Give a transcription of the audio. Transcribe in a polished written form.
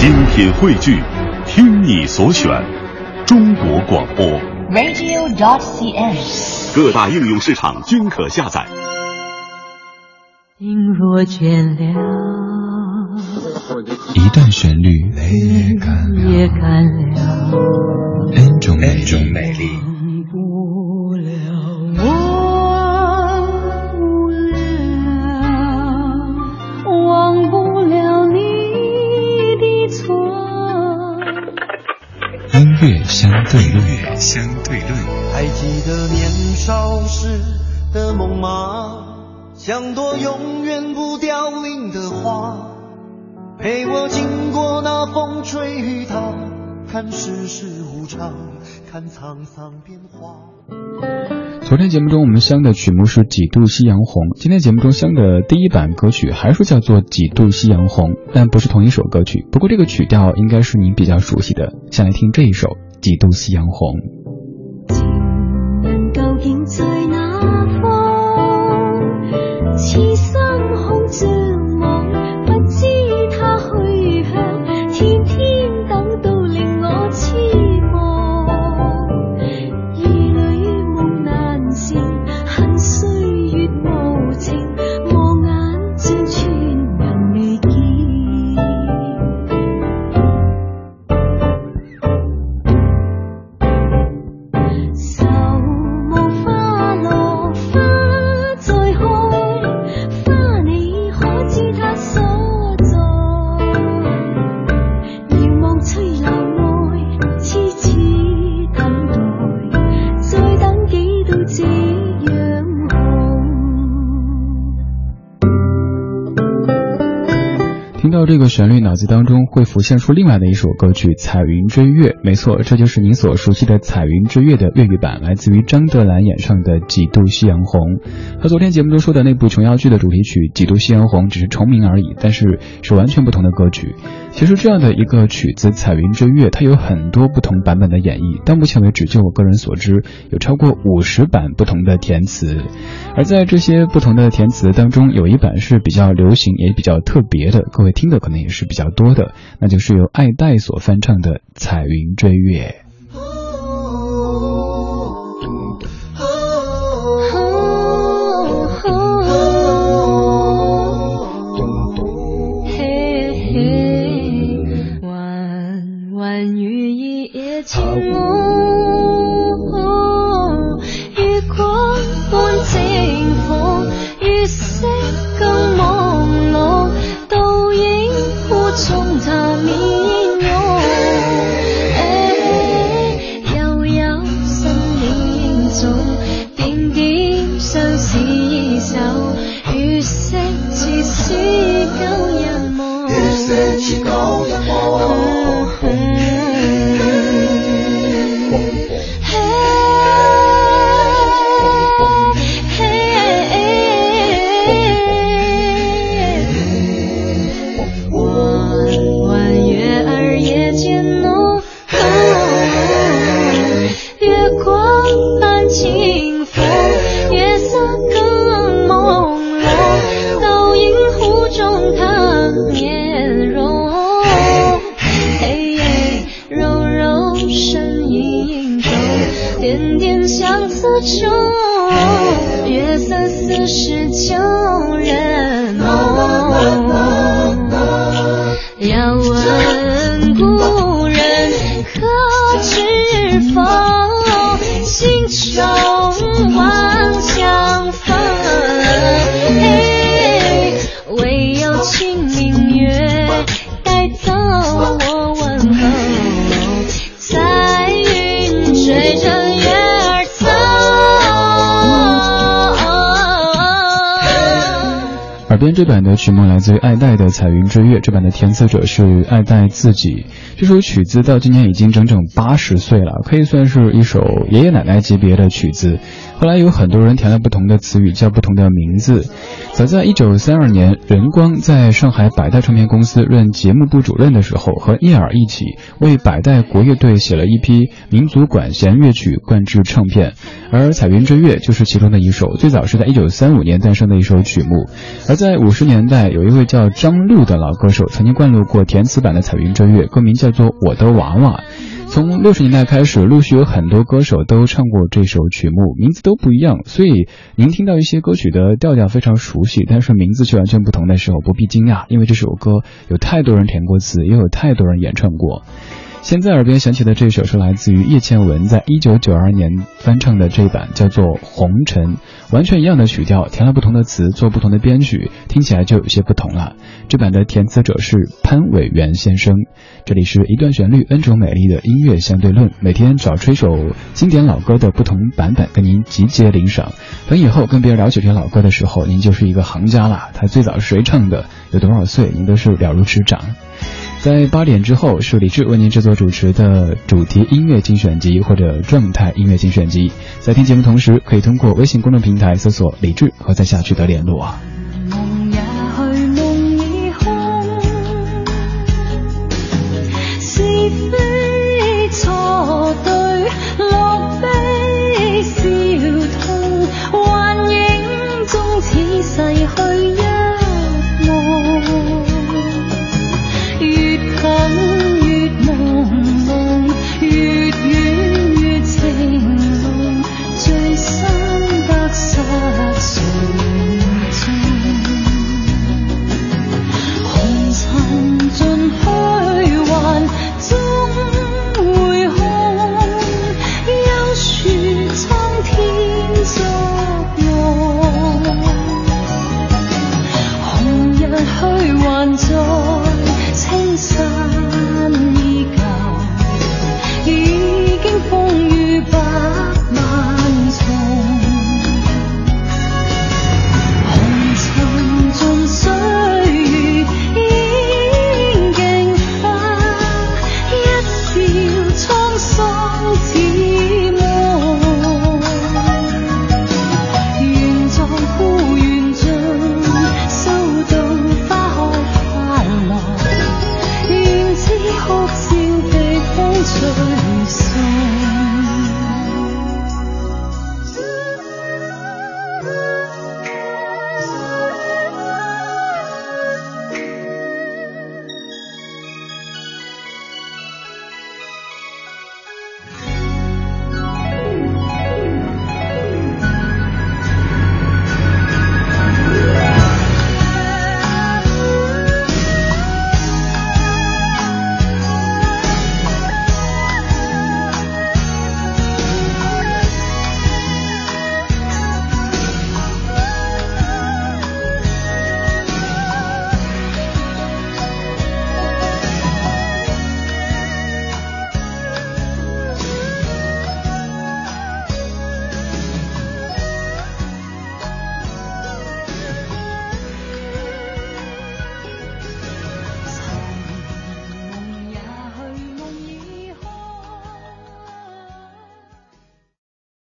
精品汇聚，听你所选，中国广播 radio.cn， 各大应用市场均可下载。心若倦了，一段旋律也干了 ，N 种美丽。忘不了你的错。音乐相对论，还记得年少时的梦吗？像朵永远不凋零的花，陪我经过那风吹雨打，看世事无常，看沧桑变化。昨天节目中我们镶的曲目是《几度夕阳红》，今天节目中镶的第一版歌曲还是叫做《几度夕阳红》，但不是同一首歌曲，不过这个曲调应该是您比较熟悉的，先来听这一首《几度夕阳红》。情人究竟在哪方？此生空张望，不知他去向，天天等到令我痴望。儿女梦难成，恨岁月无情，望眼转穿人未见。愁无花落，花在开。听到这个旋律，脑子当中会浮现出另外的一首歌曲《彩云追月》，没错，这就是您所熟悉的《彩云追月》的粤语版，来自于张德兰演唱的《几度夕阳红》。和昨天节目中说的那部琼瑶剧的主题曲《几度夕阳红》只是重名而已，但是完全不同的歌曲。其实这样的一个曲子《彩云追月》，它有很多不同版本的演绎，到目前为止就我个人所知有超过50版不同的填词，而在这些不同的填词当中，有一版是比较流行也比较特别的，各位听的可能也是比较多的，那就是由艾黛所翻唱的《彩云追月》。晚雨一夜情浓，月光般清火，月色更朦胧，倒影互重他面容，悠悠身影影踪，點點相思依手，月色似是舊日夢，月色似舊日夢。这版的曲目来自于艾黛的《彩云追月》，这版的填词者是艾黛自己。这首曲子到今年已经整整80岁了，可以算是一首爷爷奶奶级别的曲子。后来有很多人填了不同的词语，叫不同的名字。早在1932年，任光在上海百代唱片公司任节目部主任的时候，和聂耳一起为百代国乐队写了一批民族管弦乐曲灌制唱片，而《彩云追月》就是其中的一首，最早是在1935年诞生的一首曲目。而在在50年代，有一位叫张璐的老歌手曾经灌录过填词版的彩云追月，歌名叫做《我的娃娃》。从60年代开始，陆续有很多歌手都唱过这首曲目，名字都不一样，所以您听到一些歌曲的调调非常熟悉，但是名字却完全不同的时候不必惊讶，因为这首歌有太多人填过词，也有太多人演唱过。现在耳边响起的这首是来自于叶倩文在1992年翻唱的这版叫做《红尘》，完全一样的曲调，填了不同的词，做不同的编曲，听起来就有些不同了。这版的填词者是潘伟元先生。这里是一段旋律恩主美丽的音乐相对论，每天找出一首经典老歌的不同版本跟您集结领赏。等以后跟别人聊起这些老歌的时候，您就是一个行家啦，他最早是谁唱的，有多少岁，您都是了如指掌。在8点之后是李志为您制作主持的主题音乐精选集或者状态音乐精选集，在听节目同时可以通过微信公众平台搜索李志和在下取得联络啊。